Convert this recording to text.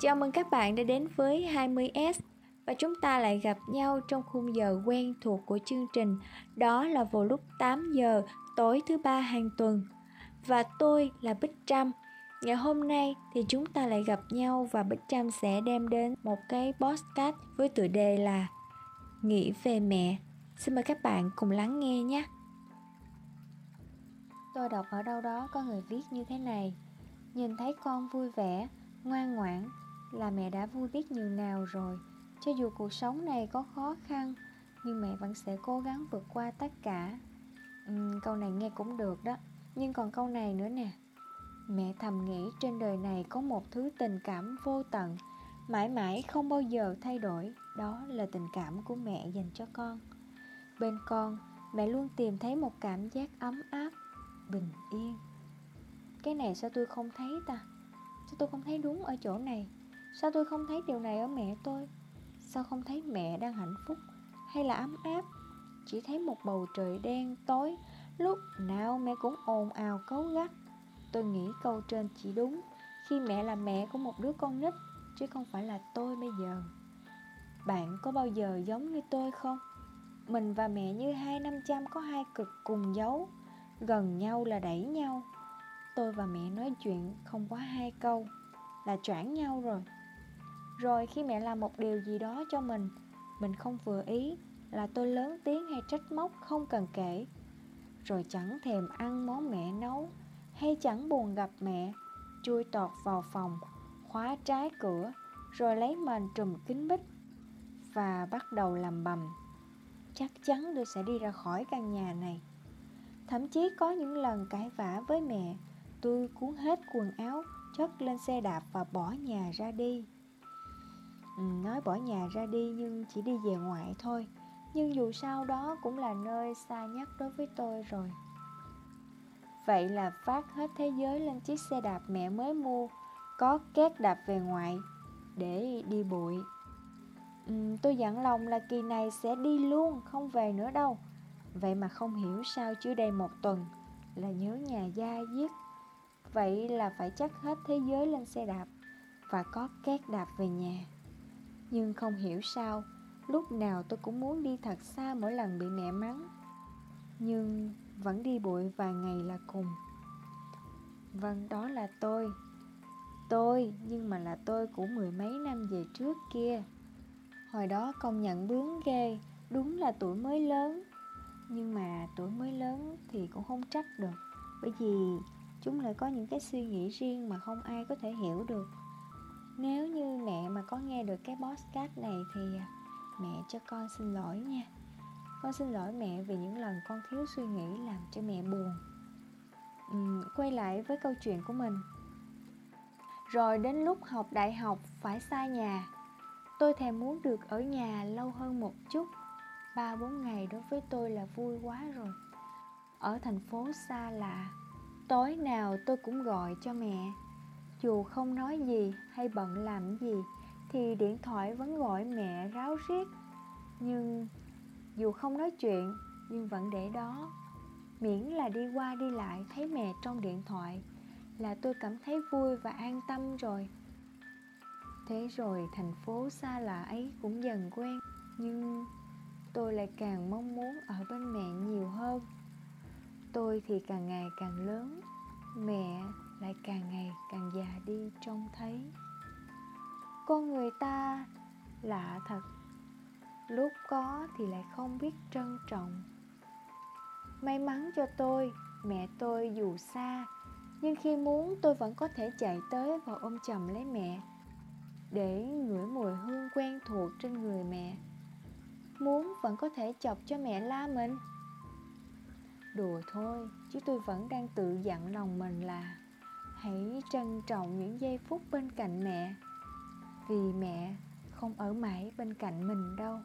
Chào mừng các bạn đã đến với 20S và chúng ta lại gặp nhau trong khung giờ quen thuộc của chương trình, đó là vào lúc 8 giờ tối thứ ba hàng tuần. Và tôi là Bích Trâm. Ngày hôm nay thì chúng ta lại gặp nhau và Bích Trâm sẽ đem đến một cái podcast với tựa đề là Nghĩ về mẹ. Xin mời các bạn cùng lắng nghe nhé. Tôi đọc ở đâu đó có người viết như thế này: nhìn thấy con vui vẻ, ngoan ngoãn là mẹ đã vui biết nhiều nào rồi. Cho dù cuộc sống này có khó khăn, nhưng mẹ vẫn sẽ cố gắng vượt qua tất cả. Câu này nghe cũng được đó. Nhưng còn câu này nữa nè: mẹ thầm nghĩ trên đời này có một thứ tình cảm vô tận, mãi mãi không bao giờ thay đổi. Đó là tình cảm của mẹ dành cho con. Bên con, mẹ luôn tìm thấy một cảm giác ấm áp, bình yên. Cái này sao tôi không thấy ta? Sao tôi không thấy đúng ở chỗ này? Sao tôi không thấy điều này ở mẹ tôi? Sao không thấy mẹ đang hạnh phúc hay là ấm áp? Chỉ thấy một bầu trời đen tối, lúc nào mẹ cũng ồn ào cáu gắt. Tôi nghĩ câu trên chỉ đúng khi mẹ là mẹ của một đứa con nít, chứ không phải là tôi bây giờ. Bạn có bao giờ giống như tôi không? Mình và mẹ như hai nam châm có hai cực cùng dấu, gần nhau là đẩy nhau. Tôi và mẹ nói chuyện không quá hai câu là choảng nhau rồi. Rồi khi mẹ làm một điều gì đó cho mình không vừa ý, là tôi lớn tiếng hay trách móc không cần kể. Rồi chẳng thèm ăn món mẹ nấu, hay chẳng buồn gặp mẹ, chui tọt vào phòng, khóa trái cửa, rồi lấy mền trùm kín mít và bắt đầu làm bầm. Chắc chắn tôi sẽ đi ra khỏi căn nhà này. Thậm chí có những lần cãi vã với mẹ, tôi cuốn hết quần áo, chất lên xe đạp và bỏ nhà ra đi. Nói bỏ nhà ra đi nhưng chỉ đi về ngoại thôi. Nhưng dù sao đó cũng là nơi xa nhất đối với tôi rồi. Vậy là phát hết thế giới lên chiếc xe đạp mẹ mới mua, có két đạp về ngoại để đi bụi. Tôi dặn lòng là kỳ này sẽ đi luôn, không về nữa đâu. Vậy mà không hiểu sao chưa đầy một tuần là nhớ nhà da diết. Vậy là phải chắc hết thế giới lên xe đạp và có két đạp về nhà. Nhưng không hiểu sao, lúc nào tôi cũng muốn đi thật xa mỗi lần bị mẹ mắng, nhưng vẫn đi bụi vài ngày là cùng. Vâng, đó là tôi, nhưng mà là tôi của mười mấy năm về trước kia. Hồi đó công nhận bướng ghê, đúng là tuổi mới lớn. Nhưng mà tuổi mới lớn thì cũng không trách được, bởi vì chúng lại có những cái suy nghĩ riêng mà không ai có thể hiểu được. Nếu như mẹ mà có nghe được cái podcast này thì mẹ cho con xin lỗi nha. Con xin lỗi mẹ vì những lần con thiếu suy nghĩ làm cho mẹ buồn. Quay lại với câu chuyện của mình. Rồi đến lúc học đại học phải xa nhà. Tôi thèm muốn được ở nhà lâu hơn một chút. 3-4 ngày đối với tôi là vui quá rồi. Ở thành phố xa lạ, tối nào tôi cũng gọi cho mẹ. Dù không nói gì hay bận làm gì thì điện thoại vẫn gọi mẹ ráo riết. Nhưng dù không nói chuyện nhưng vẫn để đó. Miễn là đi qua đi lại thấy mẹ trong điện thoại là tôi cảm thấy vui và an tâm rồi. Thế rồi thành phố xa lạ ấy cũng dần quen, nhưng tôi lại càng mong muốn ở bên mẹ nhiều hơn. Tôi thì càng ngày càng lớn, mẹ lại càng ngày càng già đi trông thấy. Con người ta lạ thật, lúc có thì lại không biết trân trọng. May mắn cho tôi, mẹ tôi dù xa, nhưng khi muốn tôi vẫn có thể chạy tới và ôm chầm lấy mẹ, để ngửi mùi hương quen thuộc trên người mẹ. Muốn vẫn có thể chọc cho mẹ la mình. Đùa thôi, chứ tôi vẫn đang tự dặn lòng mình là hãy trân trọng những giây phút bên cạnh mẹ, vì mẹ không ở mãi bên cạnh mình đâu.